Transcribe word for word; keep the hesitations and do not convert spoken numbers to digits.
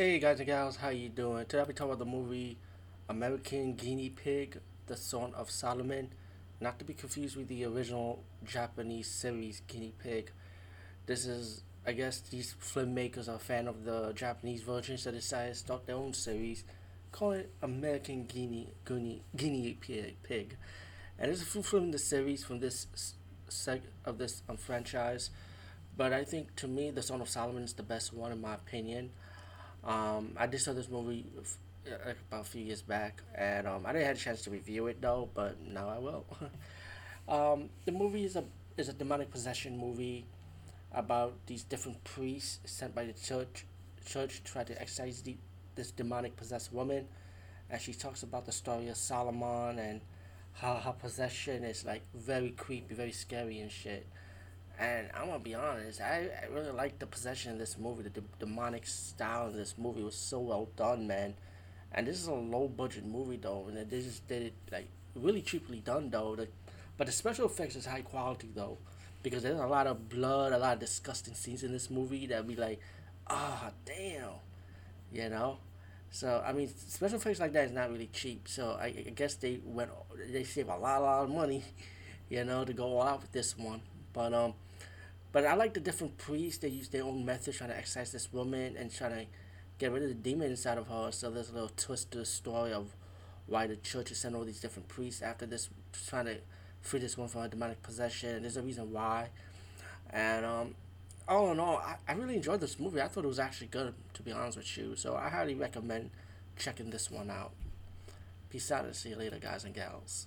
Hey guys and gals, how you doing? Today I'll be talking about the movie American Guinea Pig, The Song of Solomon. Not to be confused with the original Japanese series Guinea Pig. This is, I guess these filmmakers are a fan of the Japanese version, so they decided to start their own series. Call it American Guinea Guinea, Guinea Pig, Pig. And there's a few films in the series from this seg of this um, franchise. But I think, to me, The Song of Solomon is the best one in my opinion. Um, I did saw this movie f- about a few years back, and um, I didn't have a chance to review it though, but now I will. um, the movie is a is a demonic possession movie about these different priests sent by the church church to try to exorcise the, this demonic possessed woman, and she talks about the story of Solomon and how her possession is like very creepy, very scary and shit. And I'm gonna be honest, I, I really like the possession of this movie. The, the demonic style of this movie was so well done, man. And this is a low budget movie though, and they just did it like really cheaply done though. The, but the special effects is high quality though, because there's a lot of blood, a lot of disgusting scenes in this movie that be like, ah, oh, damn, you know. So I mean, special effects like that is not really cheap. So I, I guess they went, they saved a lot, a lot of money, you know, to go all out with this one. But um. But I like the different priests. They use their own methods trying to exorcise this woman and trying to get rid of the demon inside of her. So there's a little twist to the story of why the church is sending all these different priests after this, trying to free this woman from her demonic possession. There's a reason why. And um, all in all, I, I really enjoyed this movie. I thought it was actually good, to be honest with you. So I highly recommend checking this one out. Peace out, and see you later, guys and gals.